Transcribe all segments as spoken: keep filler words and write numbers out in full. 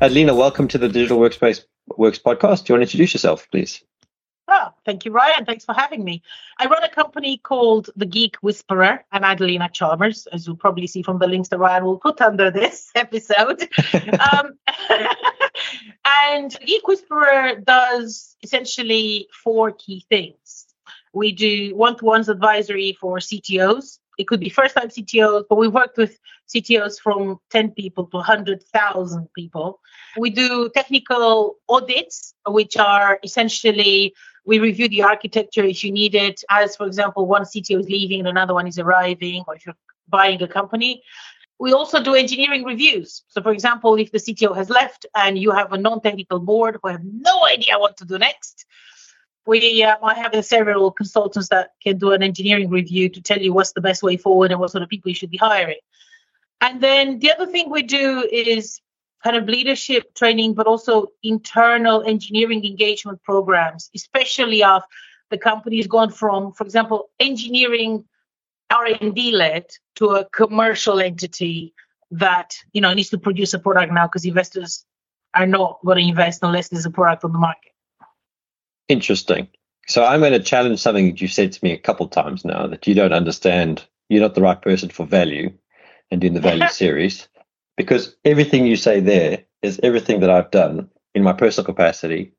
Adelina, welcome to the Digital Workspace Works podcast. Do you want to introduce yourself, please? Oh, thank you, Ryan. Thanks for having me. I run a company called The Geek Whisperer. I'm Adelina Chalmers, as you'll probably see from the links that Ryan will put under this episode. um, and The Geek Whisperer does essentially four key things. We do one-to-ones advisory for C T Os. It could be first-time C T Os, but we've worked with C T Os from ten people to one hundred thousand people. We do technical audits, which are essentially we review the architecture if you need it, as, for example, one C T O is leaving and another one is arriving, or if you're buying a company. We also do engineering reviews. So, for example, if the C T O has left and you have a non-technical board who have no idea what to do next, We uh, I have several consultants that can do an engineering review to tell you what's the best way forward and what sort of people you should be hiring. And then the other thing we do is kind of leadership training, but also internal engineering engagement programs, especially after the company has gone from, for example, engineering R and D led to a commercial entity that, you know, needs to produce a product now because investors are not going to invest unless there's a product on the market. Interesting. So I'm going to challenge something that you've said to me a couple of times now, that you don't understand. You're not the right person for value and in the value series, because everything you say there is everything that I've done in my personal capacity,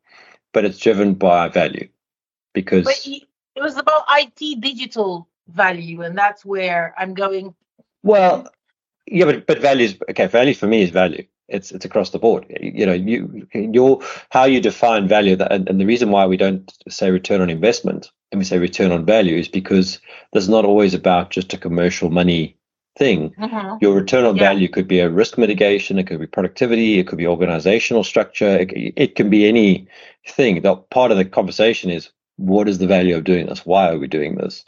but it's driven by value because but it was about I T digital value. And that's where I'm going. Well, yeah, but, but value is okay. Value for me is value. It's it's across the board. You know, you your how you define value, that, and, and the reason why we don't say return on investment and we say return on value is because there's not always about just a commercial money thing. Mm-hmm. Your return on yeah. value could be a risk mitigation, it could be productivity, it could be organizational structure, it, it can be any thing. That part of the conversation is what is the value of doing this? Why are we doing this?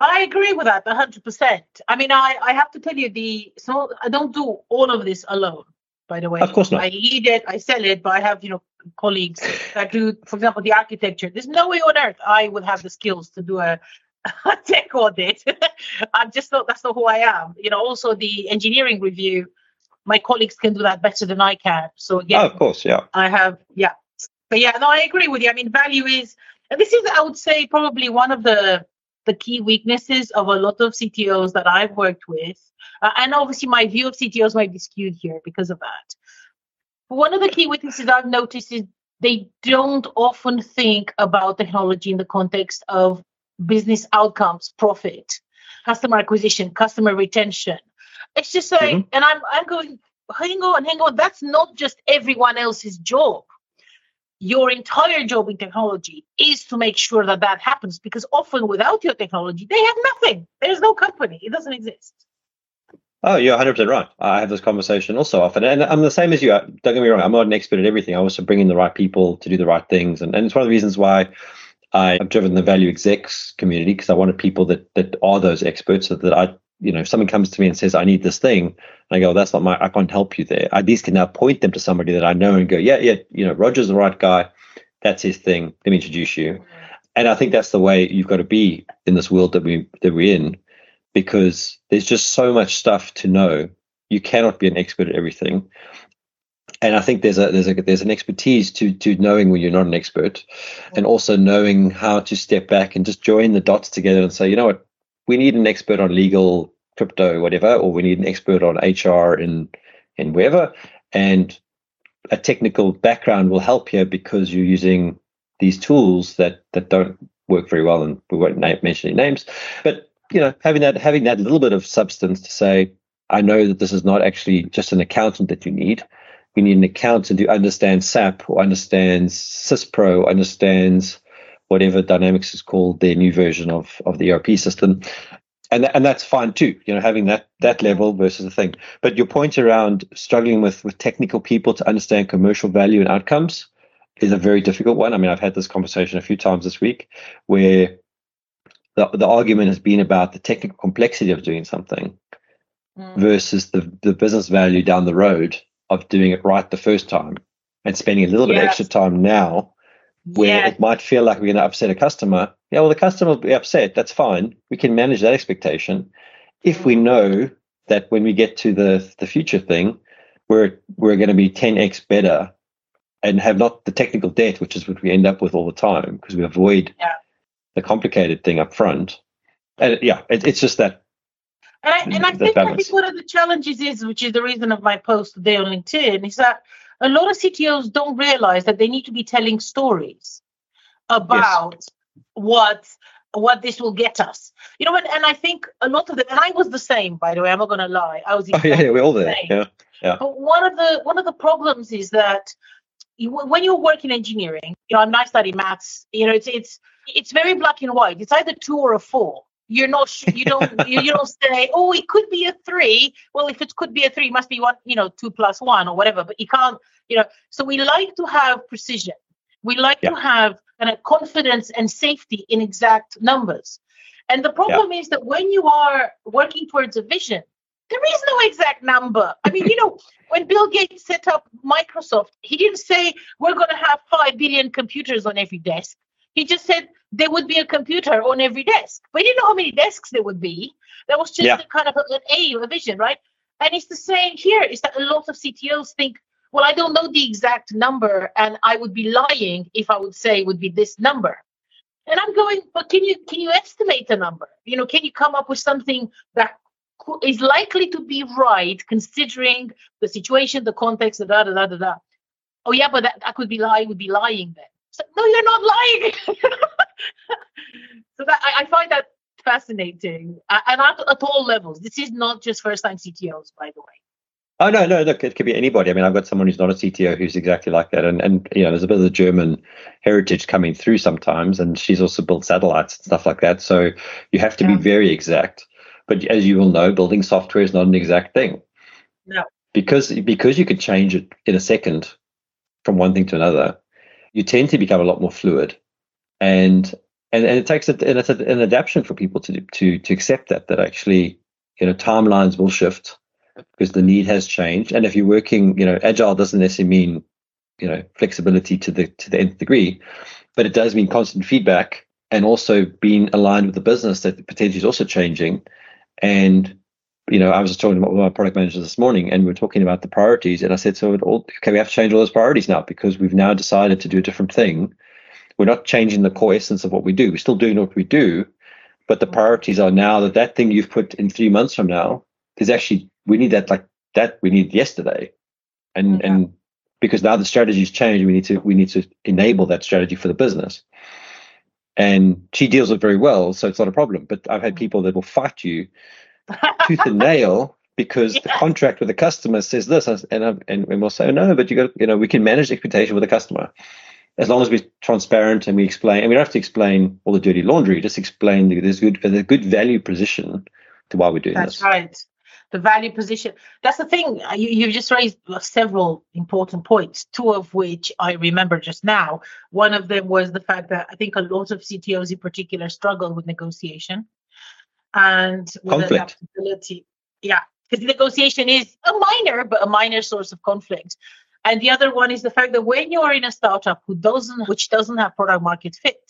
I agree with that one hundred percent. I mean, I, I have to tell you, the so I don't do all of this alone, by the way. Of course not. I lead it, I sell it, but I have, you know, colleagues that do, for example, the architecture. There's no way on earth I would have the skills to do a, a tech audit. I'm just not, that's not who I am. You know, also the engineering review, my colleagues can do that better than I can. So, yeah. Oh, of course, yeah. I have, yeah. But yeah, no, I agree with you. I mean, value is, and this is, I would say, probably one of the, the key weaknesses of a lot of C T Os that I've worked with. Uh, and obviously my view of C T Os might be skewed here because of that. But one of the key weaknesses I've noticed is they don't often think about technology in the context of business outcomes, profit, customer acquisition, customer retention. It's just like, mm-hmm. and I'm I'm going, hang on, hang on, that's not just everyone else's job. Your entire job in technology is to make sure that that happens, because often without your technology, they have nothing. There's no company. It doesn't exist. Oh, you're one hundred percent right. I have this conversation also often. And I'm the same as you. Don't get me wrong. I'm not an expert at everything. I also bring in the right people to do the right things. And, and it's one of the reasons why I've driven the value execs community, because I wanted people that that are those experts so that I, you know, if someone comes to me and says, I need this thing, and I go, that's not my, I can't help you there. I at least can now point them to somebody that I know and go, yeah, yeah, you know, Roger's the right guy. That's his thing. Let me introduce you. And I think that's the way you've got to be in this world that, we, that we're in, because there's just so much stuff to know. You cannot be an expert at everything. And I think there's a there's a there's an expertise to to knowing when you're not an expert, and also knowing how to step back and just join the dots together and say, you know what, we need an expert on legal, crypto, whatever, or we need an expert on H R in, in wherever. And a technical background will help here because you're using these tools that, that don't work very well, and we won't name, mention any names. But, you know, having that having that little bit of substance to say, I know that this is not actually just an accountant that you need. You need an accountant who understands S A P or understands SysPro, understands whatever Dynamics is called, their new version of, of the E R P system. And and that's fine too, you know, having that that level versus the thing. But your point around struggling with with technical people to understand commercial value and outcomes is a very difficult one. I mean, I've had this conversation a few times this week where the the argument has been about the technical complexity of doing something mm. versus the the business value down the road of doing it right the first time and spending a little yes. bit extra time now. Where yeah. it might feel like we're going to upset a customer. Yeah, well, the customer will be upset. That's fine. We can manage that expectation if we know that when we get to the the future thing, we're we're going to be ten x better and have not the technical debt, which is what we end up with all the time because we avoid yeah. the complicated thing up front. And yeah, it, it's just that. And, and I, think, I think one of the challenges is, which is the reason of my post today on LinkedIn, is that a lot of C T Os don't realize that they need to be telling stories about yes. what what this will get us. You know, and, and I think a lot of the, and I was the same, by the way, I'm not going to lie. I was exactly oh, yeah, yeah, we're all there. The yeah, yeah. But one of the one of the problems is that you, when you work in engineering, you know, I'm I study maths. You know, it's it's it's very black and white. It's either two or a four. You're not. You don't. you don't say, "Oh, it could be a three." Well, if it could be a three, it must be one. You know, two plus one or whatever. But you can't. You know. So we like to have precision. We like yeah. to have kind of confidence and safety in exact numbers. And the problem yeah. is that when you are working towards a vision, there is no exact number. I mean, you know, when Bill Gates set up Microsoft, he didn't say we're going to have five billion computers on every desk. He just said there would be a computer on every desk. We didn't know how many desks there would be. That was just yeah. a kind of an aim, a vision, right? And it's the same here, is that a lot of C T Os think, well, I don't know the exact number, and I would be lying if I would say it would be this number. And I'm going, but can you can you estimate a number? You know, can you come up with something that is likely to be right, considering the situation, the context, da da da da da. Oh yeah, but that, that could be lie. Would be lying then. So, no, you're not lying. So that I, I find that fascinating, uh, and at, at all levels. This is not just first-time C T Os, by the way. Oh no, no, look, it could be anybody. I mean, I've got someone who's not a C T O who's exactly like that, and and you know, there's a bit of the German heritage coming through sometimes, and she's also built satellites and stuff like that. So you have to yeah. be very exact. But as you will know, building software is not an exact thing. No, because because you could change it in a second from one thing to another. You tend to become a lot more fluid, and and, and it takes a, and it's a, an adaptation for people to to to accept that that actually, you know, timelines will shift because the need has changed. And if you're working, you know, agile doesn't necessarily mean, you know, flexibility to the to the nth degree, but it does mean constant feedback and also being aligned with the business that potentially is also changing. And you know, I was just talking about my product manager this morning, and we were talking about the priorities. And I said, so it all, okay, we have to change all those priorities now because we've now decided to do a different thing. We're not changing the core essence of what we do. We're still doing what we do, but the priorities are now that that thing you've put in three months from now is actually, we need that like that we need yesterday. And okay. and because now the strategy's changed, we need to we need to enable that strategy for the business. And she deals with it very well, so it's not a problem. But I've had people that will fight you tooth and nail because yeah. the contract with the customer says this, and I'm, and we'll say no, but you got you know we can manage the expectation with the customer as long as we're transparent and we explain, and we don't have to explain all the dirty laundry. Just explain the, there's good the good value position to why we're doing that's this. That's right, the value position. That's the thing. You you just raised several important points, two of which I remember just now. One of them was the fact that I think a lot of C T Os in particular struggle with negotiation. And with adaptability, yeah, because negotiation is a minor, but a minor source of conflict. And the other one is the fact that when you are in a startup who doesn't, which doesn't have product market fit,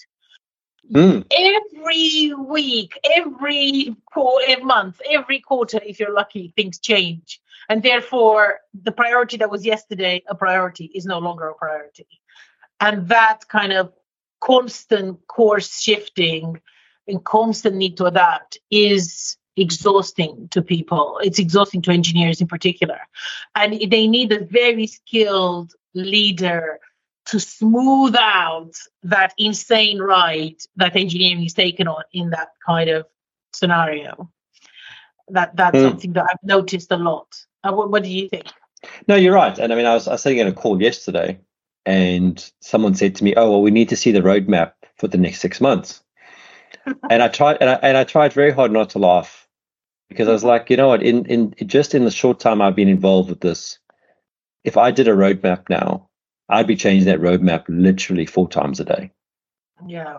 mm. every week, every quarter, every month, every quarter, if you're lucky, things change, and therefore the priority that was yesterday a priority is no longer a priority, and that kind of constant course shifting and constant need to adapt is exhausting to people. It's exhausting to engineers in particular. And they need a very skilled leader to smooth out that insane ride that engineering is taken on in that kind of scenario. That That's mm. something that I've noticed a lot. Uh, what, what do you think? No, you're right. And I mean, I was, I was sitting in a call yesterday and someone said to me, oh, well, we need to see the roadmap for the next six months. and I tried, and I, and I tried very hard not to laugh, because I was like, you know what? In in just in the short time I've been involved with this, if I did a roadmap now, I'd be changing that roadmap literally four times a day. Yeah.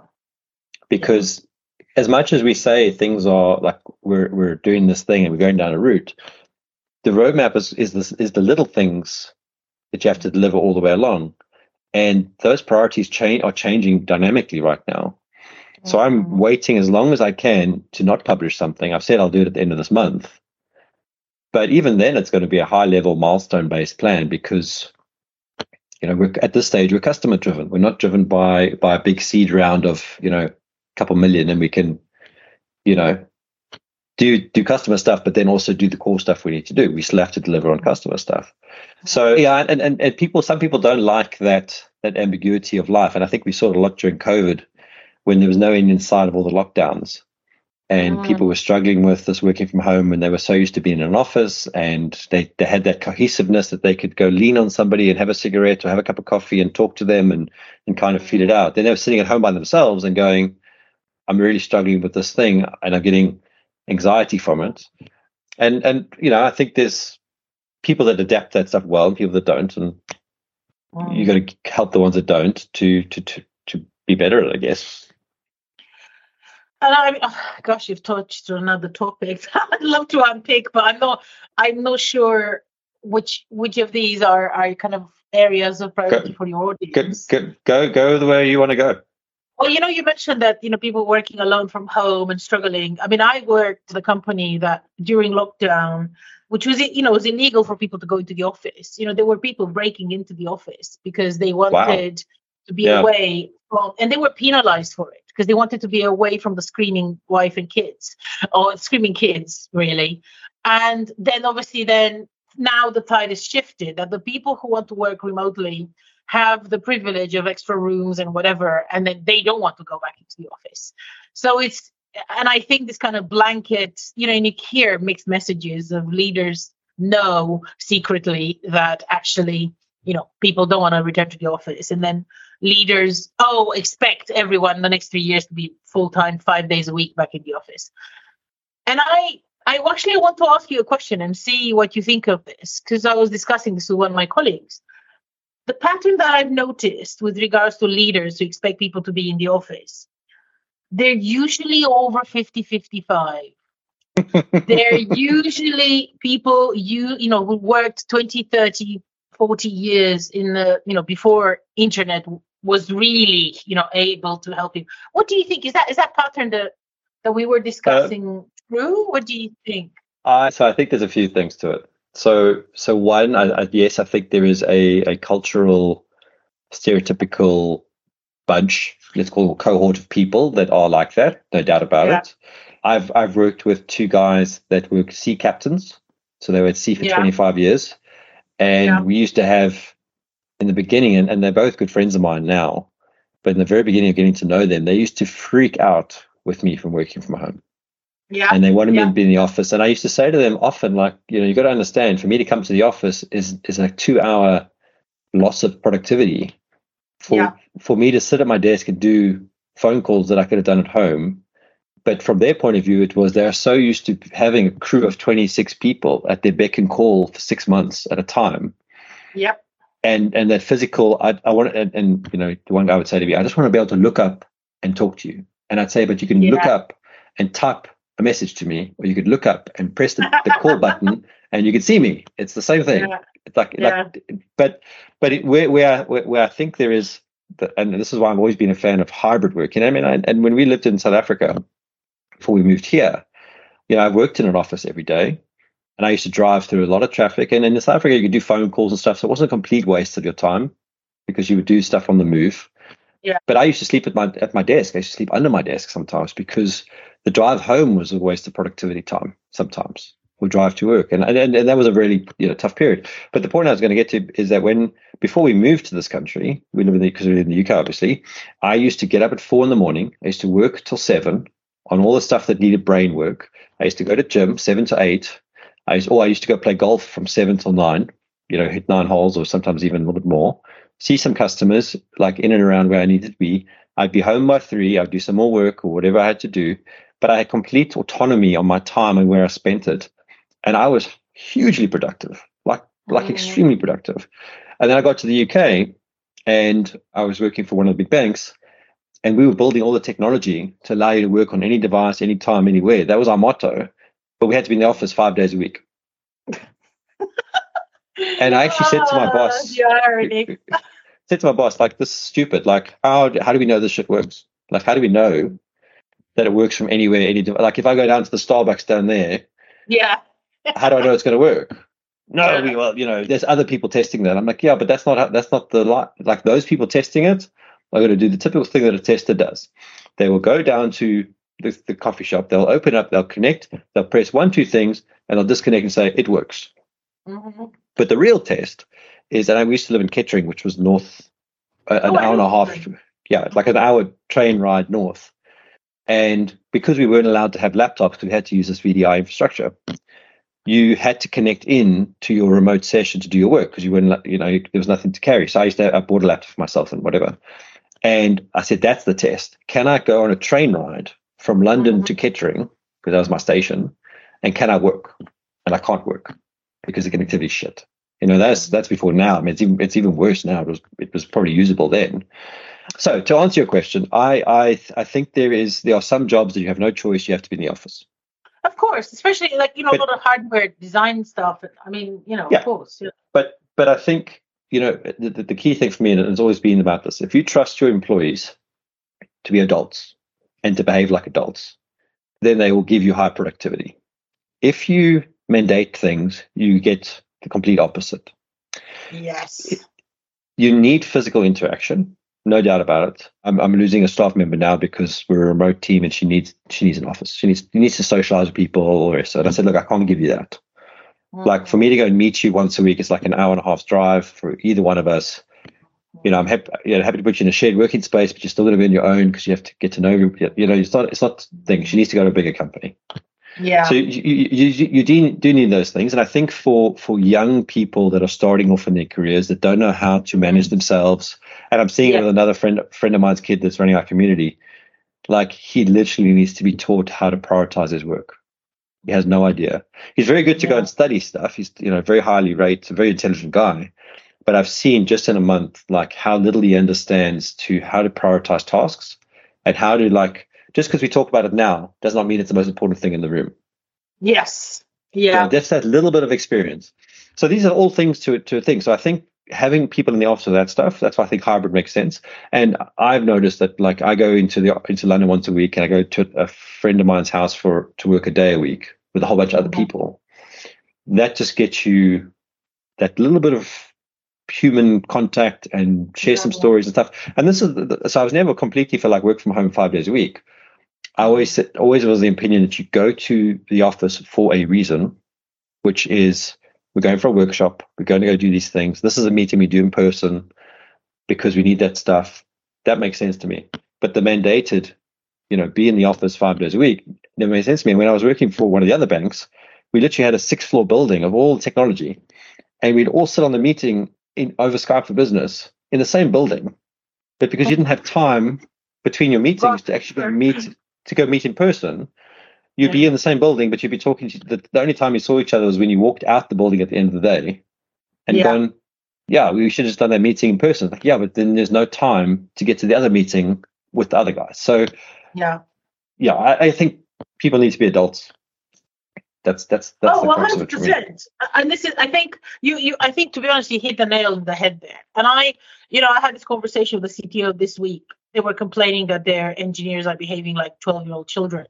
Because yeah. as much as we say things are like we're we're doing this thing and we're going down a route, the roadmap is is this is the little things that you have to deliver all the way along, and those priorities change are changing dynamically right now. Mm-hmm. So I'm waiting as long as I can to not publish something. I've said I'll do it at the end of this month, but even then, it's going to be a high level milestone based plan, because you know, we're, at this stage, we're customer driven. We're not driven by by a big seed round of, you know, a couple million, and we can, you know, do do customer stuff, but then also do the core stuff we need to do. We still have to deliver on customer stuff. So yeah, and and, and people, some people don't like that that ambiguity of life, and I think we saw it a lot during COVID, when there was no end in sight of all the lockdowns, and mm. people were struggling with this working from home, and they were so used to being in an office, and they, they had that cohesiveness that they could go lean on somebody and have a cigarette or have a cup of coffee and talk to them and, and kind of feel it out. Then they were sitting at home by themselves and going, I'm really struggling with this thing and I'm getting anxiety from it. And, and you know, I think there's people that adapt that stuff well and people that don't, and mm. you got to help the ones that don't to, to, to, to be better at it, I guess. And I mean, oh, gosh, you've touched on another topic. I'd love to unpick, but I'm not. I'm not sure which which of these are, are kind of areas of priority go, for your audience. Go, go go the way you want to go. Well, you know, you mentioned that you know people working alone from home and struggling. I mean, I worked at a company that during lockdown, which was you know was illegal for people to go into the office. You know, there were people breaking into the office because they wanted wow. to be yeah. away from, and they were penalized for it, because they wanted to be away from the screaming wife and kids, or screaming kids, really. And then obviously then now the tide has shifted, that the people who want to work remotely have the privilege of extra rooms and whatever, and then they don't want to go back into the office. So it's, and I think this kind of blanket, you know, and you hear mixed messages of leaders know secretly that actually, you know, people don't want to return to the office. And then leaders, oh, expect everyone the next three years to be full-time, five days a week back in the office. And I I actually want to ask you a question and see what you think of this, because I was discussing this with one of my colleagues. The pattern that I've noticed with regards to leaders who expect people to be in the office, they're usually over fifty, fifty-five. They're usually people, you, you know, who worked twenty, thirty, forty years in the, you know, before internet was really, you know, able to help you. What do you think? Is that is that pattern that, that we were discussing uh, true? What do you think? I, so I think there's a few things to it. So so one, I, I, yes, I think there is a, a cultural, stereotypical bunch, let's call it a cohort of people that are like that, no doubt about yeah. it. I've I've worked with two guys that were sea captains. So they were at sea for yeah. twenty-five years. And yeah. we used to have, in the beginning, and, and they're both good friends of mine now, but in the very beginning of getting to know them, they used to freak out with me from working from home. Yeah. And they wanted yeah. me to be in the office. And I used to say to them often, like, you know, you got to understand, for me to come to the office is is a two-hour loss of productivity. For, yeah. for me to sit at my desk and do phone calls that I could have done at home. But from their point of view, it was they're so used to having a crew of twenty-six people at their beck and call for six months at a time. Yep. And and that physical, I, I want, and, and you know, the one guy would say to me, I just want to be able to look up and talk to you. And I'd say, but you can yeah. look up and type a message to me, or you could look up and press the, the call button and you could see me. It's the same thing. Yeah. It's like, yeah. like, but but it, where, where, where, where I think there is, the, and this is why I've always been a fan of hybrid work. You know, I mean, I, and when we lived in South Africa, before we moved here, you know, I worked in an office every day, and I used to drive through a lot of traffic. And in South Africa, you could do phone calls and stuff, so it wasn't a complete waste of your time because you would do stuff on the move. Yeah. But I used to sleep at my at my desk. I used to sleep under my desk sometimes because the drive home was a waste of productivity time sometimes, or drive to work, and and, and that was a really you know tough period. But the point I was going to get to is that when before we moved to this country, we live in the because we live in the U K, obviously. I used to get up at four in the morning. I used to work till seven. On all the stuff that needed brain work. I used to go to gym seven to eight. I used, or I used to go play golf from seven till nine, you know, hit nine holes or sometimes even a little bit more, see some customers like in and around where I needed to be, I'd be home by three, I'd do some more work or whatever I had to do, but I had complete autonomy on my time and where I spent it. And I was hugely productive, like like mm. extremely productive. And then I got to the U K and I was working for one of the big banks, and we were building all the technology to allow you to work on any device, any time, anywhere. That was our motto, but we had to be in the office five days a week. And I actually oh, said to my boss, ironic. said to my boss, like, this is stupid. Like, how do, how do we know this shit works? Like, how do we know that it works from anywhere, any device? Like, if I go down to the Starbucks down there, yeah, how do I know it's going to work? No, yeah. we, well, you know, there's other people testing that. I'm like, yeah, but that's not how, that's not the li-. Like, those people testing it are going to do the typical thing that a tester does. They will go down to the, the coffee shop. They'll open up. They'll connect. They'll press one, two things, and they'll disconnect and say it works. Mm-hmm. But the real test is that I used to live in Kettering, which was north, uh, an oh, hour and a half, yeah, like an hour train ride north. And because we weren't allowed to have laptops, we had to use this V D I infrastructure. You had to connect in to your remote session to do your work because you weren't, you know, you, there was nothing to carry. So I used to have, I bought a laptop for myself and whatever. And I said, that's the test. Can I go on a train ride from London mm-hmm. to Kettering, because that was my station, and can I work? And I can't work because the connectivity is shit. You know, that's that's before now. I mean, it's even it's even worse now. It was it was probably usable then. So to answer your question, I I I think there is there are some jobs that you have no choice. You have to be in the office. Of course, especially like you know but, a lot of hardware design stuff. I mean, you know, yeah, of course. Yeah. But but I think you know the the key thing for me, and it's always been about this. If you trust your employees to be adults and to behave like adults, then they will give you high productivity. If you mandate things, you get the complete opposite. Yes. You need physical interaction, no doubt about it. I'm, I'm losing a staff member now because we're a remote team and she needs she needs an office. She needs she needs to socialize with people or so. And I said, look, I can't give you that. Mm. Like for me to go and meet you once a week is like an hour and a half drive for either one of us. You know, I'm happy, you know, happy to put you in a shared working space, but you're still going to be on your own because you have to get to know you. You know, it's not it's not the thing. She needs to go to a bigger company. Yeah. So you you, you you do do need those things, and I think for for young people that are starting off in their careers that don't know how to manage themselves, and I'm seeing yeah. it with another friend friend of mine's kid that's running our community, like he literally needs to be taught how to prioritize his work. He has no idea. He's very good to yeah. go and study stuff. He's you know very highly rated, a very intelligent guy, but I've seen just in a month like how little he understands to how to prioritize tasks and how to like. Just because we talk about it now does not mean it's the most important thing in the room. Yes. Yeah. So that's that little bit of experience. So these are all things to to a thing. So I think having people in the office of that stuff, that's why I think hybrid makes sense. And I've noticed that like I go into the into London once a week and I go to a friend of mine's house for to work a day a week with a whole bunch of other people. That just gets you that little bit of human contact and share yeah, some yeah. stories and stuff. And this is the, so I was never completely for like work from home five days a week. I always always was the opinion that you go to the office for a reason, which is we're going for a workshop, we're going to go do these things. This is a meeting we do in person because we need that stuff. That makes sense to me. But the mandated, you know, be in the office five days a week, never made sense to me. And when I was working for one of the other banks, we literally had a six-floor building of all the technology, and we'd all sit on the meeting in over Skype for Business in the same building, but because you didn't have time between your meetings well, to actually go meet. to go meet in person, you'd yeah. be in the same building, but you'd be talking to the, the only time you saw each other was when you walked out the building at the end of the day and yeah. gone, yeah, we should have just done that meeting in person. Like, yeah, but then there's no time to get to the other meeting with the other guys. So yeah, yeah, I, I think people need to be adults. That's that's that's oh, one hundred percent. And this is, I think you you I think to be honest, you hit the nail on the head there. And I, you know, I had this conversation with the C T O this week. They were complaining that their engineers are behaving like twelve-year-old children.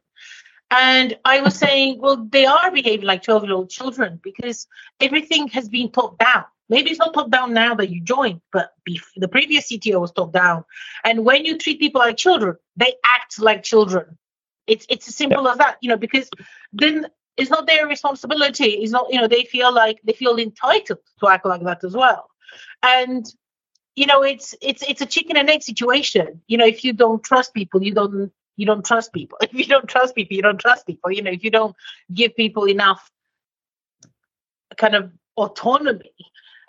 And I was saying, well, they are behaving like twelve-year-old children because everything has been top down. Maybe it's not top down now that you joined, but before, the previous C T O was top down. And when you treat people like children, they act like children. It's it's as simple yeah. as that, you know, because then it's not their responsibility. It's not, you know, they feel like they feel entitled to act like that as well. And, you know, it's it's it's a chicken and egg situation. You know, if you don't trust people, you don't you don't trust people. If you don't trust people, you don't trust people. You know, if you don't give people enough kind of autonomy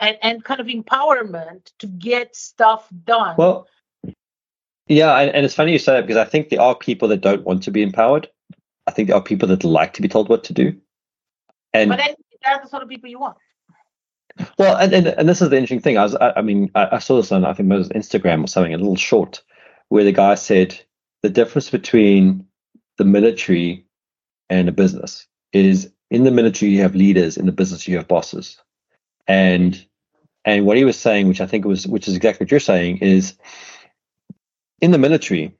and, and kind of empowerment to get stuff done. Well, Yeah, and, and it's funny you say that, because I think there are people that don't want to be empowered. I think there are people that like to be told what to do. And but then they're the sort of people you want. Well, and, and, and this is the interesting thing. I was, I, I mean, I, I saw this on, I think it was Instagram or something, a little short, where the guy said the difference between the military and a business is in the military you have leaders, in the business you have bosses. And and what he was saying, which I think was, which is exactly what you're saying, is in the military,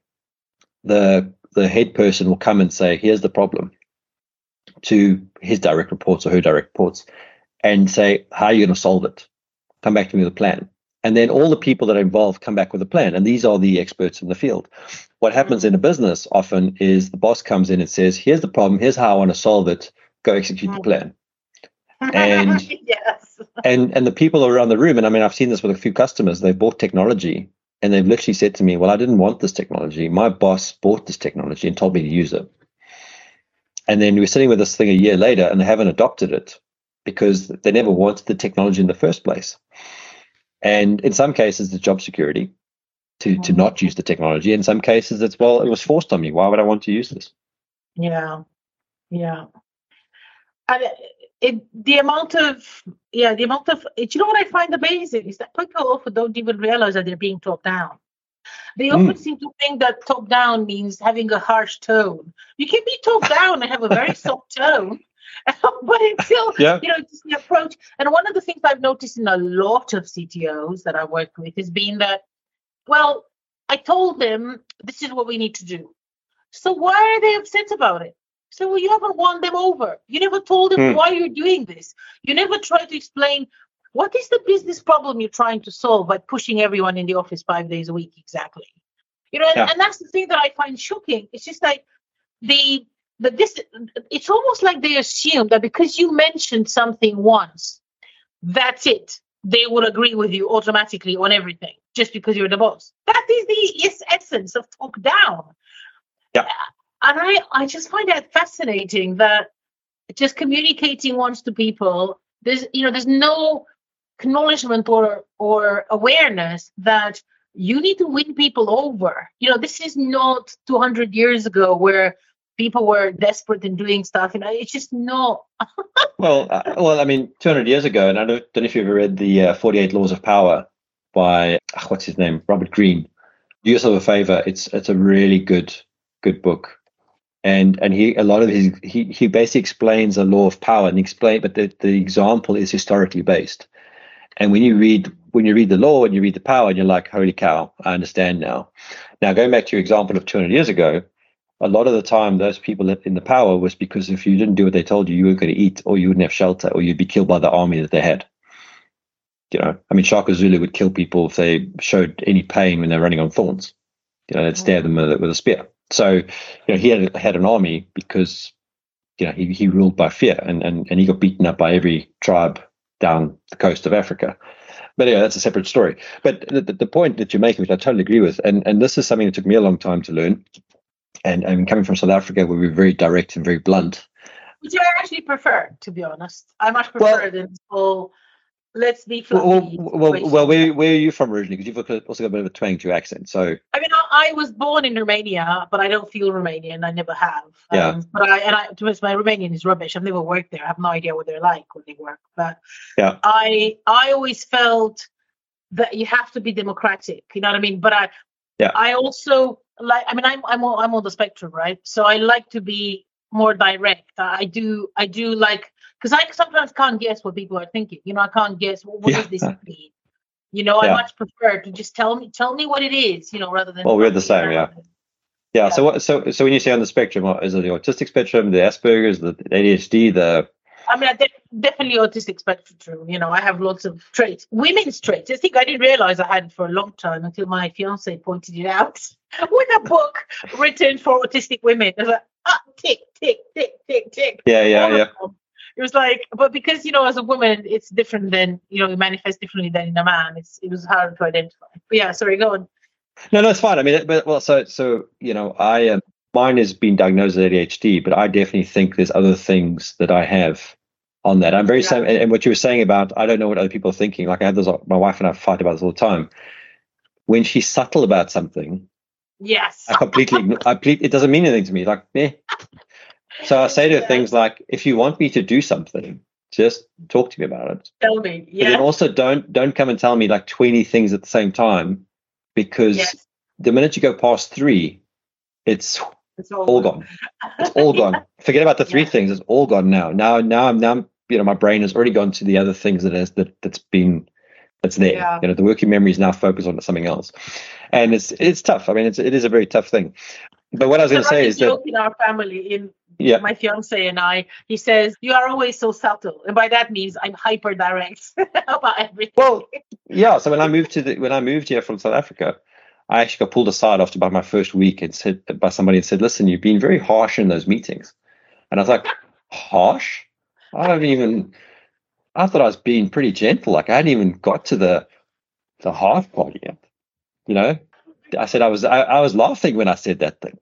the the head person will come and say, here's the problem, to his direct reports or her direct reports, and say, how are you going to solve it? Come back to me with a plan. And then all the people that are involved come back with a plan. And these are the experts in the field. What happens in a business often is the boss comes in and says, here's the problem, here's how I want to solve it, go execute the plan. And, yes. and, and the people around the room, and I mean, I've seen this with a few customers, they've bought technology and they've literally said to me, well, I didn't want this technology. My boss bought this technology and told me to use it. And then we're sitting with this thing a year later and they haven't adopted it because they never wanted the technology in the first place. And in some cases, it's job security to, to not use the technology. In some cases, it's, well, it was forced on me. Why would I want to use this? Yeah. Yeah. And it, it, the amount of, yeah, the amount of, it, you know what I find amazing is that people often don't even realize that they're being top down. They often mm. seem to think that top down means having a harsh tone. You can be top down and have a very soft tone. But until, yeah. you know, it's the approach. And one of the things I've noticed in a lot of C T Os that I work with has been that, well, I told them this is what we need to do. So why are they upset about it? So well, you haven't won them over. You never told them mm. why you're doing this. You never tried to explain what is the business problem you're trying to solve by pushing everyone in the office five days a week. Exactly. You know, and, yeah. and that's the thing that I find shocking. It's just like the... But this, it's almost like they assume that because you mentioned something once, that's it. They will agree with you automatically on everything just because you're the boss. That is the essence of talk down. Yeah. And I, I just find that fascinating, that just communicating once to people, there's, you know, there's no acknowledgement or, or awareness that you need to win people over. You know, this is not two hundred years ago where people were desperate in doing stuff, and you know, it's just no. well, uh, well, I mean, two hundred years ago, and I don't, don't know if you've ever read the uh, forty-eight Laws of Power by uh, what's his name, Robert Greene. Do yourself a favor; it's it's a really good good book, and and he a lot of his he he basically explains the law of power and explain, but the, the example is historically based. And when you read when you read the law and you read the power, and you're like, holy cow, I understand now. Now going back to your example of two hundred years ago. A lot of the time, those people in the power was because if you didn't do what they told you, you weren't going to eat, or you wouldn't have shelter, or you'd be killed by the army that they had. You know, I mean, Shaka Zulu would kill people if they showed any pain when they're running on thorns. You know, they'd stab them with, with a spear. So, you know, he had, had an army because, you know, he, he ruled by fear, and, and, and he got beaten up by every tribe down the coast of Africa. But anyway, that's a separate story. But the, the point that you're making, which I totally agree with, and, and this is something that took me a long time to learn. And I mean, coming from South Africa, where we're very direct and very blunt. Which I actually prefer, to be honest. I much prefer well, than this whole, let's be fluffy. Well, well, well where, where are you from originally? Because you've also got a bit of a twang to your accent. So I mean, I, I was born in Romania, but I don't feel Romanian. I never have. Yeah. Um, but I, and I, to be honest, my Romanian is rubbish. I've never worked there. I have no idea what they're like when they work. But yeah. I, I always felt that you have to be democratic. You know what I mean? But I, yeah. I also... Like, I mean, I'm I'm I'm on the spectrum, right? So I like to be more direct. I do I do like, because I sometimes can't guess what people are thinking. You know, I can't guess well, what yeah. does this mean. You know, yeah. I much prefer to just tell me tell me what it is. You know, rather than. Well, we're the same, yeah. yeah. Yeah. So what, so so when you say on the spectrum, is it the autistic spectrum, the Asperger's, the A D H D, the? I mean, I def- definitely autistic spectrum. You know, I have lots of traits, women's traits. I think I didn't realize I had for a long time until my fiance pointed it out with a book written for autistic women. I was like, ah, tick, tick, tick, tick, tick. Yeah, yeah, yeah. It was like, but because, you know, as a woman, it's different than, you know, it manifests differently than in a man. It's It was hard to identify. But yeah, sorry, go on. No, no, it's fine. I mean, but well, so, so you know, I am. Um, Mine has been diagnosed as A D H D, but I definitely think there's other things that I have on that. I'm very yeah. same, and, and what you were saying about, I don't know what other people are thinking. Like I have this, my wife and I fight about this all the time. When she's subtle about something, Yes. I completely, I it doesn't mean anything to me. Like, eh. So I say to yeah. things like, if you want me to do something, just talk to me about it. Tell me. Yeah. But then also don't, don't come and tell me like twenty things at the same time, because yes. the minute you go past three, it's, it's all, all gone. gone. It's all gone. yeah. Forget about the three yeah. things. It's all gone now. Now, now I'm, now I'm, you know, my brain has already gone to the other things that has, that that's been, that's there. Yeah. You know, the working memory is now focused on something else. And it's, it's tough. I mean, it's, it is a very tough thing. But what I was going to say is that in our family, in yeah. my fiance and I, he says, you are always so subtle. And by that means I'm hyper direct about everything. Well, yeah. So when I moved to the, when I moved here from South Africa, I actually got pulled aside after about my first week and said by somebody and said, listen, you've been very harsh in those meetings. And I was like, harsh? I don't even, I thought I was being pretty gentle. Like I hadn't even got to the, the hard part yet. You know, I said, I was, I, I was laughing when I said that thing.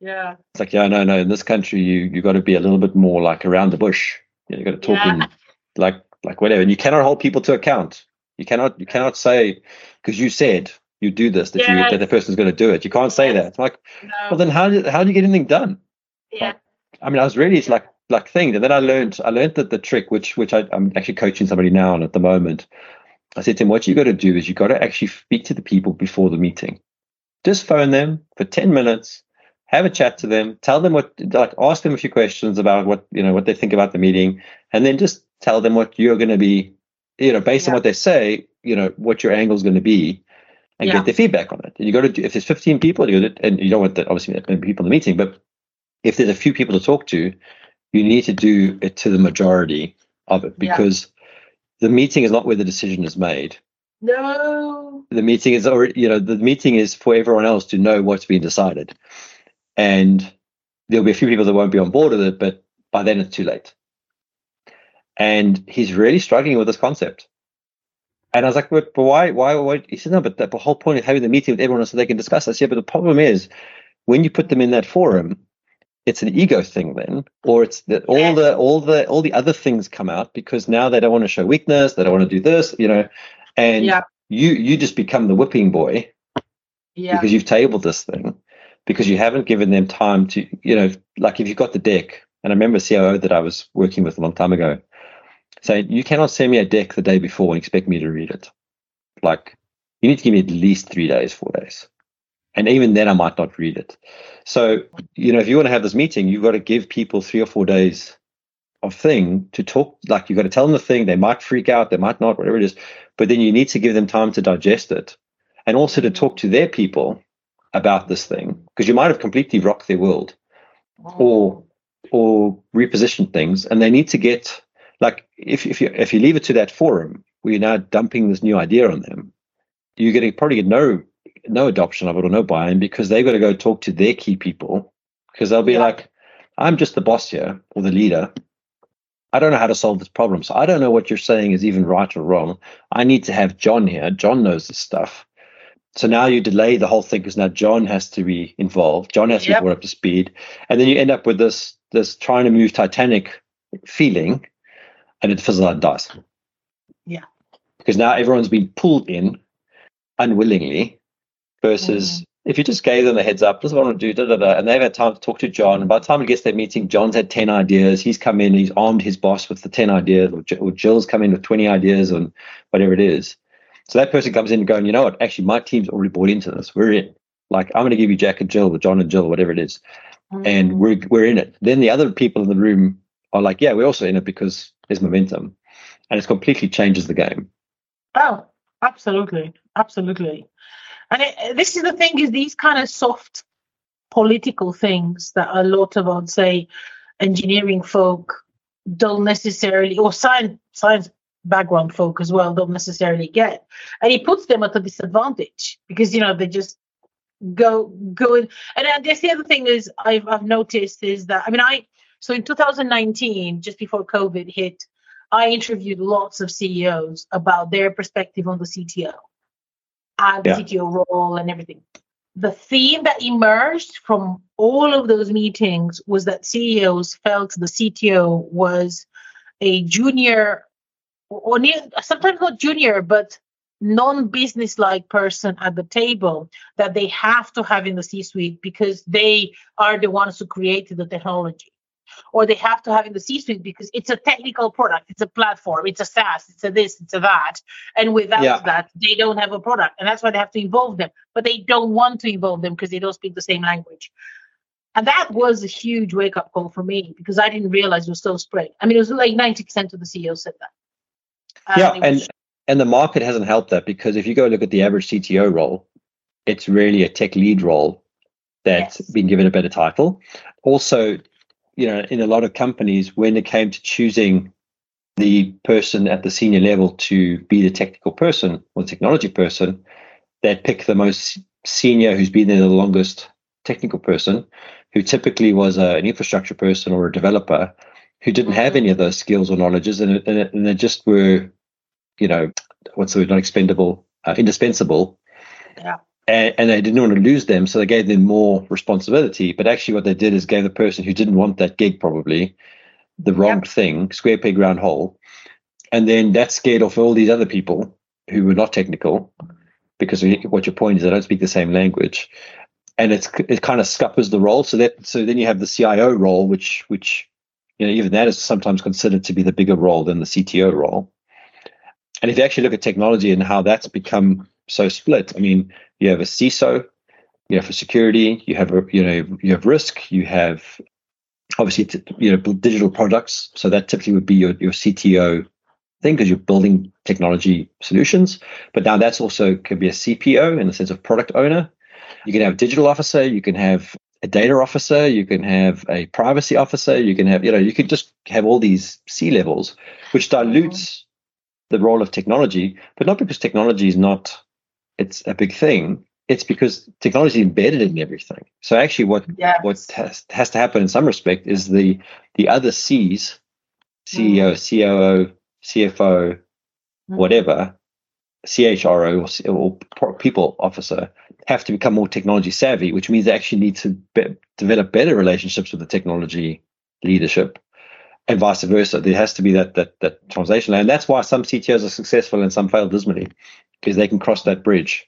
Yeah. It's like, yeah, no, no, in this country, you, you got to be a little bit more like around the bush. You know, you got to talk yeah. in like, like whatever. And you cannot hold people to account. You cannot, you cannot say, because you said you do this, that yes. you, that the person's going to do it. You can't say yes. that. It's like, no. Well, then how did, how do you get anything done? Yeah. Like, I mean, I was really, it's like, like thing. And then I learned, I learned that the trick, which, which I, I'm actually coaching somebody now on at the moment. I said to him, what you got to do is you got to actually speak to the people before the meeting. Just phone them for ten minutes, have a chat to them, tell them what, like ask them a few questions about what, you know, what they think about the meeting, and then just tell them what you're going to be, you know, based yeah. on what they say, you know, what your angle is going to be, and yeah. get their feedback on it. And you got to do, if there's fifteen people, you got to, and you don't want that, obviously, people in the meeting, but if there's a few people to talk to, you need to do it to the majority of it, because yeah. the meeting is not where the decision is made. No. The meeting is already, you know, the meeting is for everyone else to know what's been decided. And there'll be a few people that won't be on board with it, but by then it's too late. And he's really struggling with this concept. And I was like, but, but why, why, why? He said, no, but the whole point of having the meeting with everyone is so they can discuss this. Yeah, but the problem is when you put them in that forum, it's an ego thing then, or it's that all the all the all the other things come out, because now they don't want to show weakness, they don't want to do this, you know, and yeah. you you just become the whipping boy yeah. because you've tabled this thing, because you haven't given them time to, you know, like if you've got the deck, and I remember a C O O that I was working with a long time ago saying, you cannot send me a deck the day before and expect me to read it. Like you need to give me at least three days, four days. And even then I might not read it. So, you know, if you want to have this meeting, you've got to give people three or four days of thing to talk. Like you've got to tell them the thing. They might freak out. They might not, whatever it is. But then you need to give them time to digest it and also to talk to their people about this thing, because you might have completely rocked their world or or repositioned things. And they need to get, like, if, if, you, if you leave it to that forum where you're now dumping this new idea on them, you're going to probably get no no adoption of it or no buy-in, because they've got to go talk to their key people, because they'll be yeah. like, I'm just the boss here or the leader. I don't know how to solve this problem. So I don't know what you're saying is even right or wrong. I need to have John here. John knows this stuff. So now you delay the whole thing, because now John has to be involved. John has to yep. be brought up to speed. And then you end up with this, this trying to move Titanic feeling, and it fizzles out and dies. Yeah. Because now everyone's been pulled in unwillingly. Versus mm-hmm. if you just gave them a heads up, this is what I want to do, da, da, da, and they've had time to talk to John. And by the time it gets their meeting, John's had ten ideas. He's come in and he's armed his boss with the ten ideas, or, or Jill's come in with twenty ideas and whatever it is. So that person comes in and going, you know what? Actually, my team's already bought into this. We're in. Like, I'm going to give you Jack and Jill, or John and Jill, whatever it is, mm-hmm. and we're we're in it. Then the other people in the room are like, yeah, we're also in it, because there's momentum, and it completely changes the game. Oh, absolutely, absolutely. And it, this is the thing, is these kind of soft political things that a lot of, I'd say, engineering folk don't necessarily, or science science background folk as well, don't necessarily get. And it puts them at a disadvantage, because, you know, they just go, go in. And I guess the other thing is I've, I've noticed is that, I mean, I, so in two thousand nineteen, just before COVID hit, I interviewed lots of C E Os about their perspective on the C T O. And the yeah. C T O role and everything. The theme that emerged from all of those meetings was that C E Os felt the C T O was a junior, or near, sometimes not junior, but non-business-like person at the table that they have to have in the C-suite because they are the ones who created the technology. Or they have to have in the C-suite because it's a technical product, it's a platform, it's a SaaS, it's a this, it's a that. And without yeah. that, they don't have a product. And that's why they have to involve them. But they don't want to involve them because they don't speak the same language. And that was a huge wake-up call for me because I didn't realize it was so spread. I mean, it was like ninety percent of the C E Os said that. Yeah, um, and, was- and the market hasn't helped that because if you go look at the average C T O role, it's really a tech lead role that's yes. been given a better title. Also, you know, in a lot of companies, when it came to choosing the person at the senior level to be the technical person or the technology person, they'd pick the most senior who's been there the longest technical person, who typically was a, an infrastructure person or a developer who didn't have any of those skills or knowledges, and, and, and they just were, you know, what's the word, not expendable, uh, indispensable. Yeah. And, and they didn't want to lose them, so they gave them more responsibility. But actually what they did is gave the person who didn't want that gig probably the wrong yep. thing, square peg, round hole. And then that scared off all these other people who were not technical because what your point is, they don't speak the same language. And it's it kind of scuppers the role. So that so then you have the C I O role, which, which you know, even that is sometimes considered to be the bigger role than the C T O role. And if you actually look at technology and how that's become so split, I mean, you have a C I S O, you know, for security, you have, a, you know, you have risk, you have obviously, t- you know, digital products. So that typically would be your, your C T O thing because you're building technology solutions. But now that's also could be a C P O in the sense of product owner. You can have a digital officer, you can have a data officer, you can have a privacy officer, you can have, you know, you could just have all these C levels, which dilutes mm-hmm. the role of technology, but not because technology is not, it's a big thing. It's because technology is embedded in everything. So actually what yes. what has, has to happen in some respect is the the other C's, C E O, mm-hmm. C O O, C F O, mm-hmm. whatever, C H R O or, or people officer have to become more technology savvy, which means they actually need to be- develop better relationships with the technology leadership and vice versa. There has to be that that that translation. And that's why some C T Os are successful and some fail dismally, because they can cross that bridge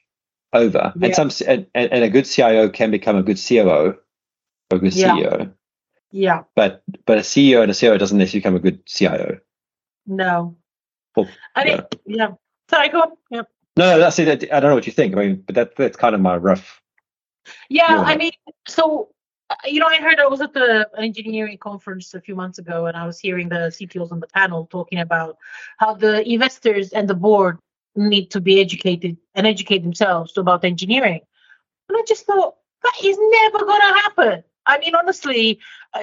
over. Yeah. And some and, and a good C I O can become a good C O O or a good yeah. C E O. Yeah. But but a C E O and a C O O doesn't necessarily become a good C I O. No. Or, I mean, yeah. Sorry, go on. Yeah. No, that's it. I don't know what you think. I mean, but that, that's kind of my rough. Yeah, yeah, I mean, so, you know, I heard I was at the, an engineering conference a few months ago, and I was hearing the C T Os on the panel talking about how the investors and the board need to be educated and educate themselves about engineering. And I just thought, that is never going to happen. I mean, honestly,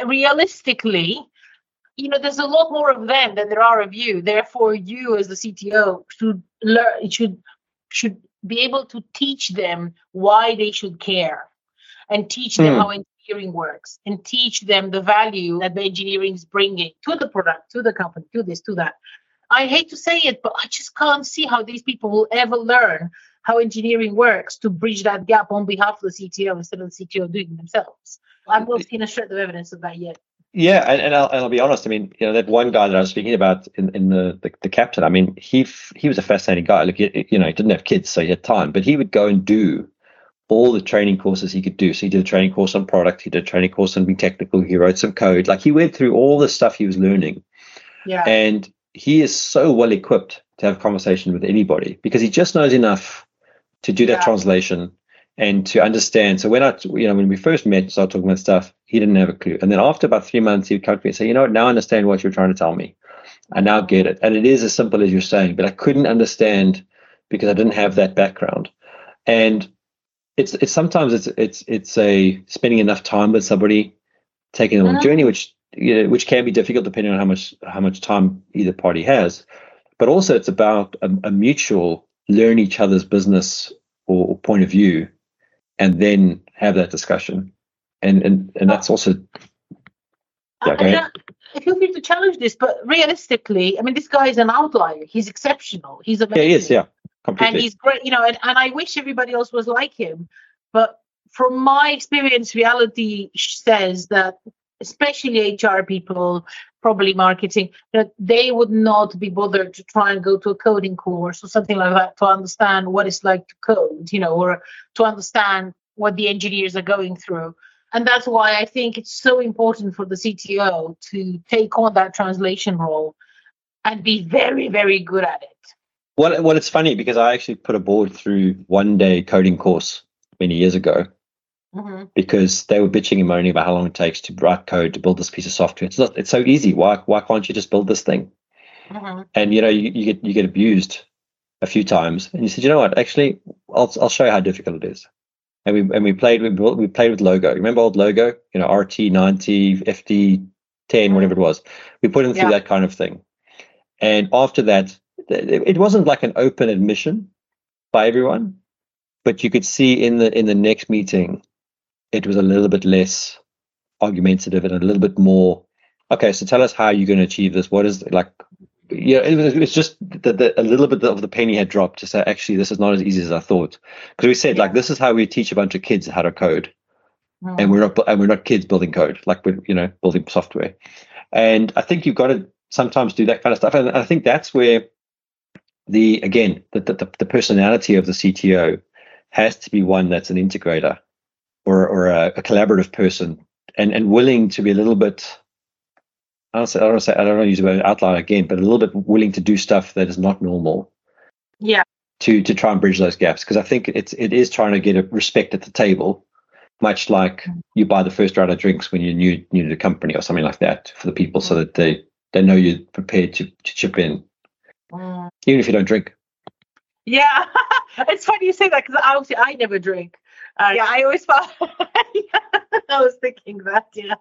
realistically, you know, there's a lot more of them than there are of you. Therefore, you as the C T O should learn, should should be able to teach them why they should care, and teach them mm. how engineering works, and teach them the value that the engineering is bringing to the product, to the company, to this, to that. I hate to say it, but I just can't see how these people will ever learn how engineering works to bridge that gap on behalf of the C T O instead of the C T O doing it themselves. I've not seen a shred of evidence of that yet. Yeah, and, and I'll and I'll be honest. I mean, you know, that one guy that I was speaking about in, in the, the the captain. I mean, he he was a fascinating guy. Look, he, you know, he didn't have kids, so he had time, but he would go and do all the training courses he could do. So he did a training course on product. He did a training course on being technical. He wrote some code. Like he went through all the stuff he was learning. Yeah. And he is so well equipped to have a conversation with anybody because he just knows enough to do that yeah. translation. And to understand, so when I, you know, when we first met and started talking about stuff, he didn't have a clue. And then after about three months, he would come to me and say, you know what, now I understand what you're trying to tell me. I now get it. And it is as simple as you're saying, but I couldn't understand because I didn't have that background. And it's it's sometimes it's it's it's a spending enough time with somebody, taking them on a journey, which you know, which can be difficult depending on how much how much time either party has. But also it's about a, a mutual learn each other's business or, or point of view. And then have that discussion. And and, and that's also... Yeah, go ahead. I feel free to challenge this, but realistically, I mean, this guy is an outlier. He's exceptional. He's amazing. Yeah, he is, yeah. Completely. And he's great, you know, and, and I wish everybody else was like him. But from my experience, reality says that especially H R people, probably marketing, that they would not be bothered to try and go to a coding course or something like that to understand what it's like to code, you know, or to understand what the engineers are going through. And that's why I think it's so important for the C T O to take on that translation role and be very, very good at it. Well, well, it's funny because I actually put a board through one day coding course many years ago. Mm-hmm. Because they were bitching and moaning about how long it takes to write code, to build this piece of software. It's not, it's so easy. Why why can't you just build this thing? Mm-hmm. And, you know, you, you get you get abused a few times. And you said, you know what, actually, I'll I'll show you how difficult it is. And we and we played we, we played with Logo. Remember old Logo? You know, R T ninety, F D ten, mm-hmm. whatever it was. We put them through yeah. that kind of thing. And after that, it wasn't like an open admission by everyone, but you could see in the in the next meeting, it was a little bit less argumentative and a little bit more, okay, so tell us how you're going to achieve this. What is, like, you know, it was, it was just the, the, a little bit of the penny had dropped to say, actually, this is not as easy as I thought. Because we said, yeah. like, this is how we teach a bunch of kids how to code. Oh. And we're not, and we're not kids building code, like we're, you know, building software. And I think you've got to sometimes do that kind of stuff. And I think that's where the, again, the the, the personality of the C T O has to be one that's an integrator. Or, or a, a collaborative person, and, and willing to be a little bit, I don't say, I don't say, I don't want to use the word outlier again, but a little bit willing to do stuff that is not normal. Yeah. To to try and bridge those gaps, because I think it's it is trying to get a respect at the table, much like you buy the first round of drinks when you're new new to the company or something like that for the people, so that they, they know you're prepared to, to chip in, mm. even if you don't drink. Yeah, it's funny you say that because obviously I never drink. Uh, yeah, I always thought, I was thinking that, yeah.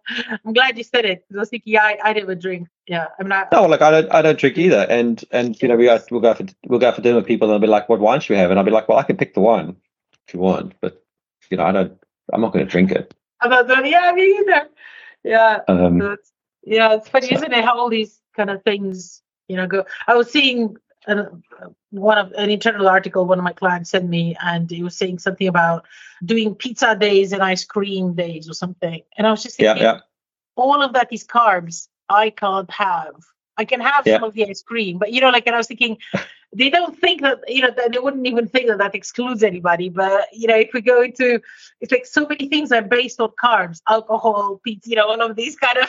I'm glad you said it. I was thinking, yeah, I, I never drink. Yeah, I'm not. No, like I don't, I don't drink either. And, and you know, we got, we'll go for, we'll go for dinner with people and they'll be like, what wine should we have? And I'll be like, well, I can pick the wine if you want, but, you know, I don't, I'm not going to drink it. I'm not doing, yeah, me either. Yeah. Um, so it's, yeah, it's funny, so. Isn't it? How all these kind of things, you know, go. I was seeing Uh, one of an internal article one of my clients sent me, and he was saying something about doing pizza days and ice cream days or something, and I was just thinking, yeah, yeah. all of that is carbs. I can't have. I can have yeah. some of the ice cream, but you know, like, and I was thinking, they don't think that, you know, they wouldn't even think that that excludes anybody. But you know, if we go into, it's like so many things are based on carbs, alcohol, pizza, you know, all of these kind of.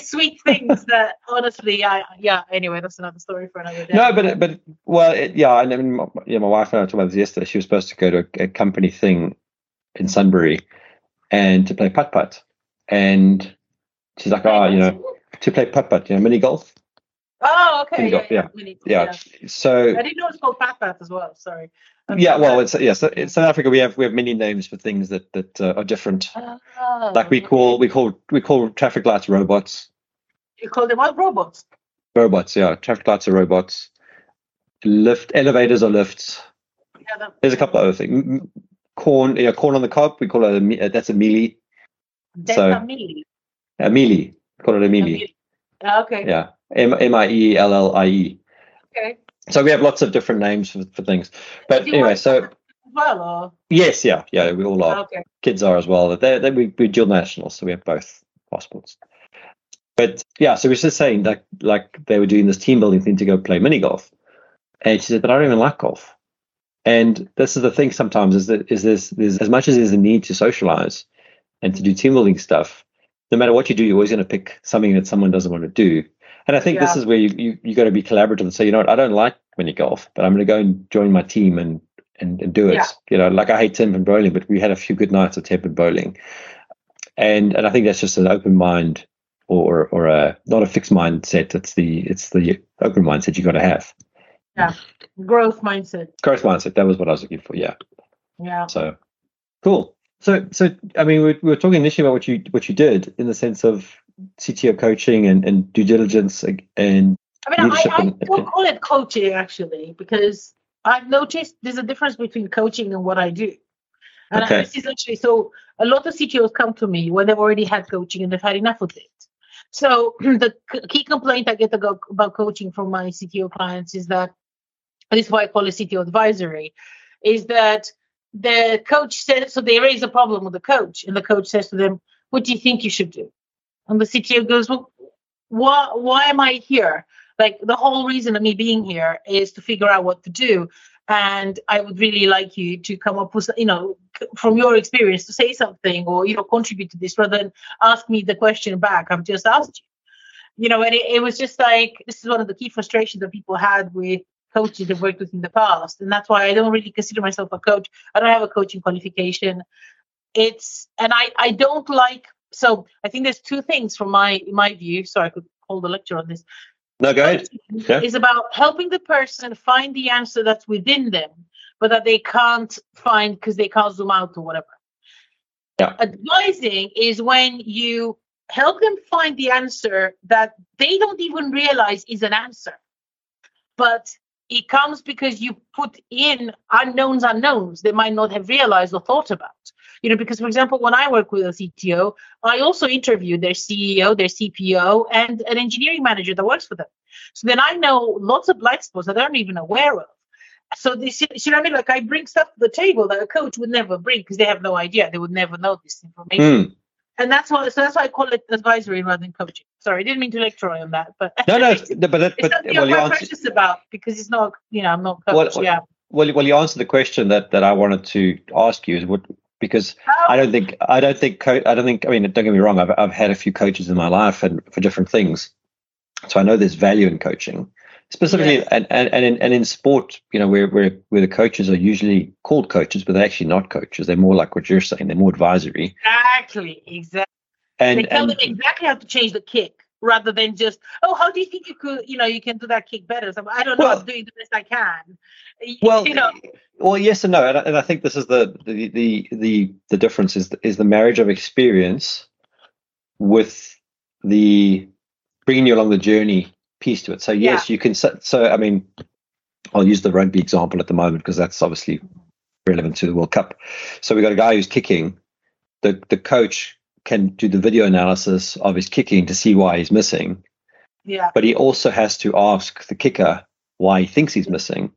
Sweet things that honestly, I yeah. Anyway, that's another story for another day. No, but but well, it, yeah. I mean, my, yeah, my wife and I were talking about this yesterday. She was supposed to go to a, a company thing in Sunbury and to play putt putt, and she's like, oh, you know, to play putt putt, you know, mini golf. Oh, okay. Mini golf, yeah, yeah. Mini, yeah. yeah. So I didn't know it's called putt putt as well. Sorry. I'm yeah, well, it's yeah. So in South Africa, we have we have many names for things that that uh, are different. Oh, like we call we call we call traffic lights robots. You call them what? Robots. Robots, yeah. Traffic lights are robots. Lift elevators are lifts. Yeah, that, there's a couple of other things. Corn, yeah, corn on the cob. We call it a, that's a mealie. That's so, a mealie. A mealie. We call it a mealie. Oh, okay. Yeah. M M I E L L I E. Okay. So we have lots of different names for, for things, but anyway, so well, or? yes, yeah, yeah, we all are. Okay. Kids are as well. They they we we're dual nationals, so we have both passports. But yeah, so we were just saying that like they were doing this team building thing to go play mini golf, and she said, "But I don't even like golf." And this is the thing sometimes is that is there's, there's as much as there's a need to socialize and to do team building stuff, no matter what you do, you're always going to pick something that someone doesn't want to do. And I think yeah. this is where you you, you got to be collaborative and say, you know what, I don't like mini golf, but I'm going to go and join my team and and, and do it. Yeah. You know, like I hate Tim and bowling, but we had a few good nights of Tim and bowling. And and I think that's just an open mind, or or a not a fixed mindset. It's the it's the open mindset you got to have. Yeah, growth mindset. Growth mindset. That was what I was looking for. Yeah. Yeah. So cool. So so I mean, we we were talking initially about what you what you did in the sense of C T O coaching and, and due diligence and I mean, leadership I, I and, don't call it coaching actually, because I've noticed there's a difference between coaching and what I do. And okay. I, this is actually, so a lot of C T Os come to me when they've already had coaching and they've had enough of it. So the key complaint I get about coaching from my C T O clients is that, this is why I call it C T O advisory, is that the coach says, so they raise a problem with the coach and the coach says to them, what do you think you should do? And the C T O goes, well, why, why am I here? Like, the whole reason of me being here is to figure out what to do. And I would really like you to come up with, you know, from your experience, to say something or, you know, contribute to this rather than ask me the question back I've just asked you. You know, and it, it was just like, this is one of the key frustrations that people had with coaches I've worked with in the past. And that's why I don't really consider myself a coach. I don't have a coaching qualification. It's, and I, I don't like, so I think there's two things from my, my view. So I could hold a lecture on this. No, go ahead. Yeah. It's about helping the person find the answer that's within them, but that they can't find because they can't zoom out or whatever. Yeah. Advising is when you help them find the answer that they don't even realize is an answer, but it comes because you put in unknowns, unknowns they might not have realized or thought about. You know, because, for example, when I work with a C T O, I also interview their C E O, their C P O, and an engineering manager that works for them. So then I know lots of black spots that I'm not even aware of. So this, you know what I mean? Like, I bring stuff to the table that a coach would never bring because they have no idea. They would never know this information. Mm. And that's why, so that's why I call it advisory rather than coaching. Sorry, I didn't mean to lecture on that, but no, no, it's, but that, it's something well, I'm quite precious about because it's not, you know, I'm not coach. Well, yeah. Well, well, you answered the question that that I wanted to ask you is what because oh. I don't think I don't think co- I don't think I mean don't get me wrong. I've I've had a few coaches in my life and for different things, so I know there's value in coaching specifically, yes. and and and in, and in sport, you know, where where where the coaches are usually called coaches, but they're actually not coaches. They're more like what you're saying. They're more advisory. Exactly. Exactly. And they tell and, them exactly how to change the kick rather than just, oh, how do you think you could, you know, you can do that kick better? So I don't know, well, I'm doing the best I can. Well, you know. Well, yes and no. And I, and I think this is the, the, the, the, the difference is, is the marriage of experience with the bringing you along the journey piece to it. So yes, yeah. you can, so, so, I mean, I'll use the rugby example at the moment because that's obviously relevant to the World Cup. So we got a guy who's kicking, the the coach can do the video analysis of his kicking to see why he's missing. Yeah. But he also has to ask the kicker why he thinks he's missing.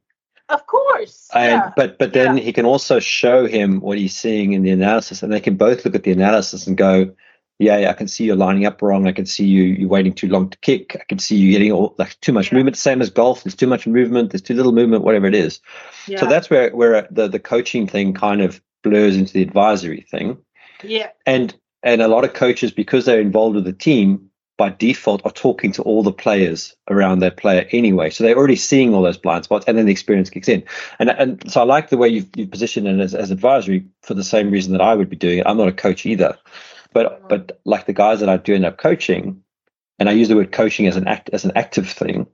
Of course. And yeah. but but then yeah. he can also show him what he's seeing in the analysis, and they can both look at the analysis and go, yeah, yeah I can see you're lining up wrong. I can see you you're waiting too long to kick. I can see you getting all like too much yeah. movement. Same as golf, there's too much movement, there's too little movement, whatever it is. Yeah. So that's where where the the coaching thing kind of blurs into the advisory thing. Yeah. And And a lot of coaches, because they're involved with the team, by default are talking to all the players around that player anyway. So they're already seeing all those blind spots, and then the experience kicks in. And and so I like the way you've, you've positioned it as, as advisory for the same reason that I would be doing it. I'm not a coach either. But but like the guys that I do end up coaching, and I use the word coaching as an act as an active thing,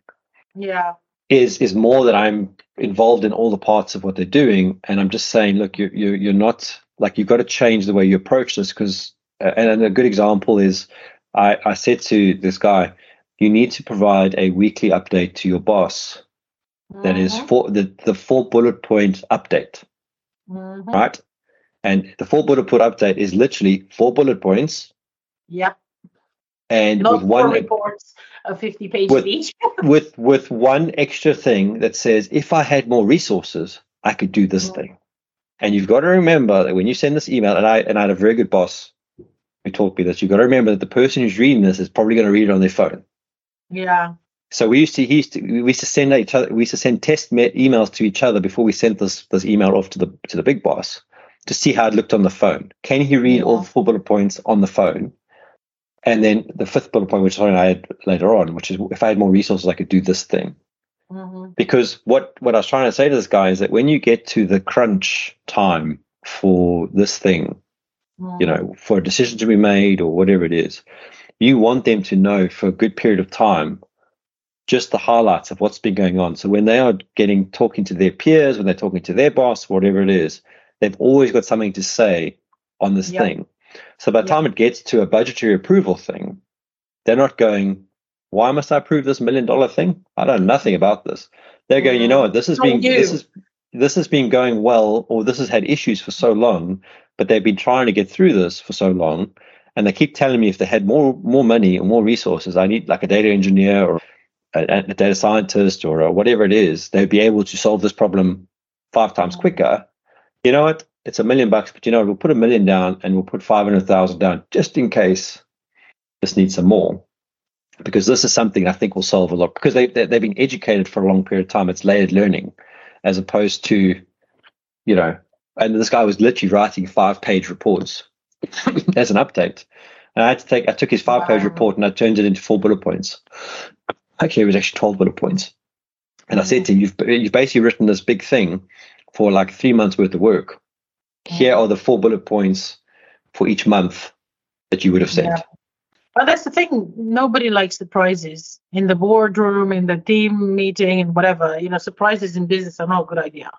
yeah, is is more that I'm involved in all the parts of what they're doing. And I'm just saying, look, you you you're not like you've got to change the way you approach this because Uh, and a good example is I, I said to this guy, you need to provide a weekly update to your boss. Mm-hmm. That is for the, the four bullet point update, mm-hmm. right? And the four bullet point update is literally four bullet points. Yeah. And not with one reports of fifty pages with, each. with, with one extra thing that says, if I had more resources, I could do this mm-hmm. thing. And you've got to remember that when you send this email, and I, and I had a very good boss who taught me this, you've got to remember that the person who's reading this is probably going to read it on their phone. Yeah. So we used to, he used to we used to send each other, we used to send test emails to each other before we sent this this email off to the to the big boss to see how it looked on the phone. Can he read yeah. all four bullet points on the phone? And then the fifth bullet point, which I had later on, which is if I had more resources, I could do this thing. Mm-hmm. Because what what I was trying to say to this guy is that when you get to the crunch time for this thing, you know, for a decision to be made or whatever it is, you want them to know for a good period of time just the highlights of what's been going on. So when they are getting talking to their peers, when they're talking to their boss, whatever it is, they've always got something to say on this yep. thing. So by the yep. time it gets to a budgetary approval thing, they're not going, why must I approve this million dollar thing? I know nothing about this. They're going, you know what, this has been this is this has been going well, or this has had issues for so long, but they've been trying to get through this for so long, and they keep telling me if they had more more money or more resources, I need like a data engineer or a, a data scientist or a whatever it is, they'd be able to solve this problem five times quicker. You know what? It's a million bucks, but you know, we'll put a million down and we'll put five hundred thousand down just in case This needs some more, because this is something I think will solve a lot, because they, they, they've been educated for a long period of time. It's layered learning as opposed to, you know, and this guy was literally writing five page reports as an update. And I had to take, I took his five page wow. report and I turned it into four bullet points. Actually, it was actually twelve bullet points. And I said to him, you've, you've basically written this big thing for like three months worth of work. Yeah. Here are the four bullet points for each month that you would have sent. Yeah. Well, that's the thing. Nobody likes surprises in the boardroom, in the team meeting, and whatever. You know, surprises in business are not a good idea.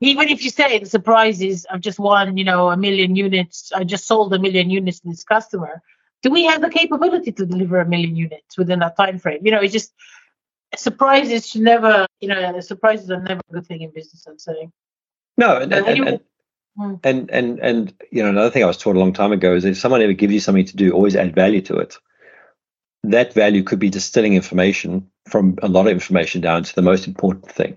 Even if you say the surprises, I've just won, you know, a million units. I just sold a million units to this customer. Do we have the capability to deliver a million units within that time frame? You know, it's just surprises should never. You know, surprises are never a good thing in business, I'm saying. No, and and, you, and, hmm. and and and you know, another thing I was taught a long time ago is if someone ever gives you something to do, always add value to it. That value could be distilling information from a lot of information down to the most important thing.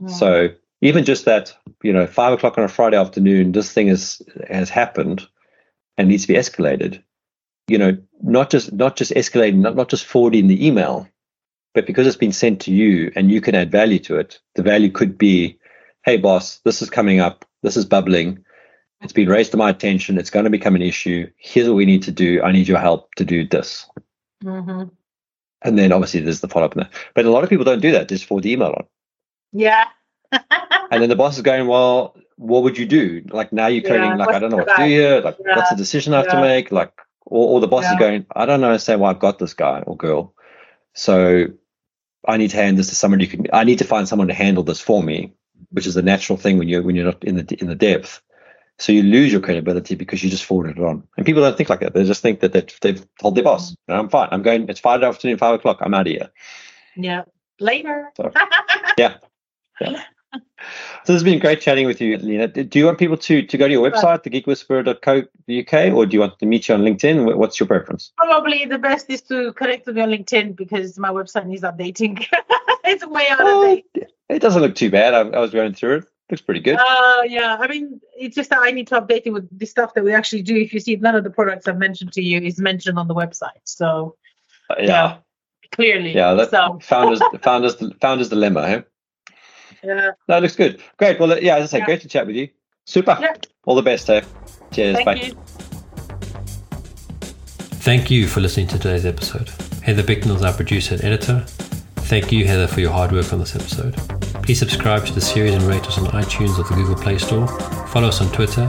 Hmm. So even just that, you know, five o'clock on a Friday afternoon, this thing is has happened and needs to be escalated. You know, not just not just escalating, not not just forwarding the email. But because it's been sent to you and you can add value to it, the value could be, hey, boss, this is coming up. This is bubbling. It's been raised to my attention. It's going to become an issue. Here's what we need to do. I need your help to do this. Mm-hmm. And then obviously there's the follow-up. There. But a lot of people don't do that. Just forward the email on. Yeah. And then the boss is going, well, what would you do? Like now you're coding, yeah, like, I don't know what to do here. Like, yeah. What's the decision I have yeah. to make? Like, or, or the boss yeah. is going, I don't understand why I've got this guy or girl. So I need to hand this to somebody who can, I need to find someone to handle this for me, which is a natural thing when you're, when you're not in the, in the depth. So you lose your credibility because you just forwarded it on. And people don't think like that. They just think that they've, they've told their boss, I'm fine. I'm going, it's Friday afternoon, five o'clock. I'm out of here. Yeah. Later. So, yeah. yeah. So this has been great chatting with you, Adelina. Do you want people to, to go to your website, the geek whisperer dot co dot U K, or do you want to meet you on LinkedIn? What's your preference? Probably the best is to connect with me on LinkedIn because my website needs updating. It's way out oh, of date. It doesn't look too bad. I, I was going through it. Looks pretty good. Uh, yeah, I mean, it's just that I need to update it with the stuff that we actually do. If you see, none of the products I've mentioned to you is mentioned on the website. So, uh, yeah. yeah, clearly. Yeah, that's so. founders, founders, founders dilemma, huh? Yeah. No, it looks good. Great. Well, yeah, as I say, yeah. great to chat with you. Super. Yeah. All the best, Dave. Cheers. Thank bye. You. Thank you for listening to today's episode. Heather Bicknell is our producer and editor. Thank you, Heather, for your hard work on this episode. Please subscribe to the series and rate us on iTunes or the Google Play Store. Follow us on Twitter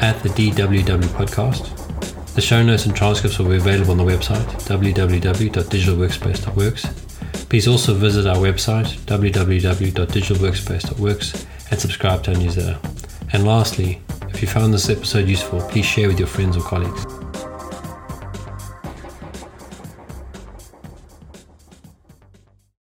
at the D W W Podcast. The show notes and transcripts will be available on the website, w w w dot digital workspace dot works. Please also visit our website, w w w dot digital workspace dot works, and subscribe to our newsletter. And lastly, if you found this episode useful, please share with your friends or colleagues.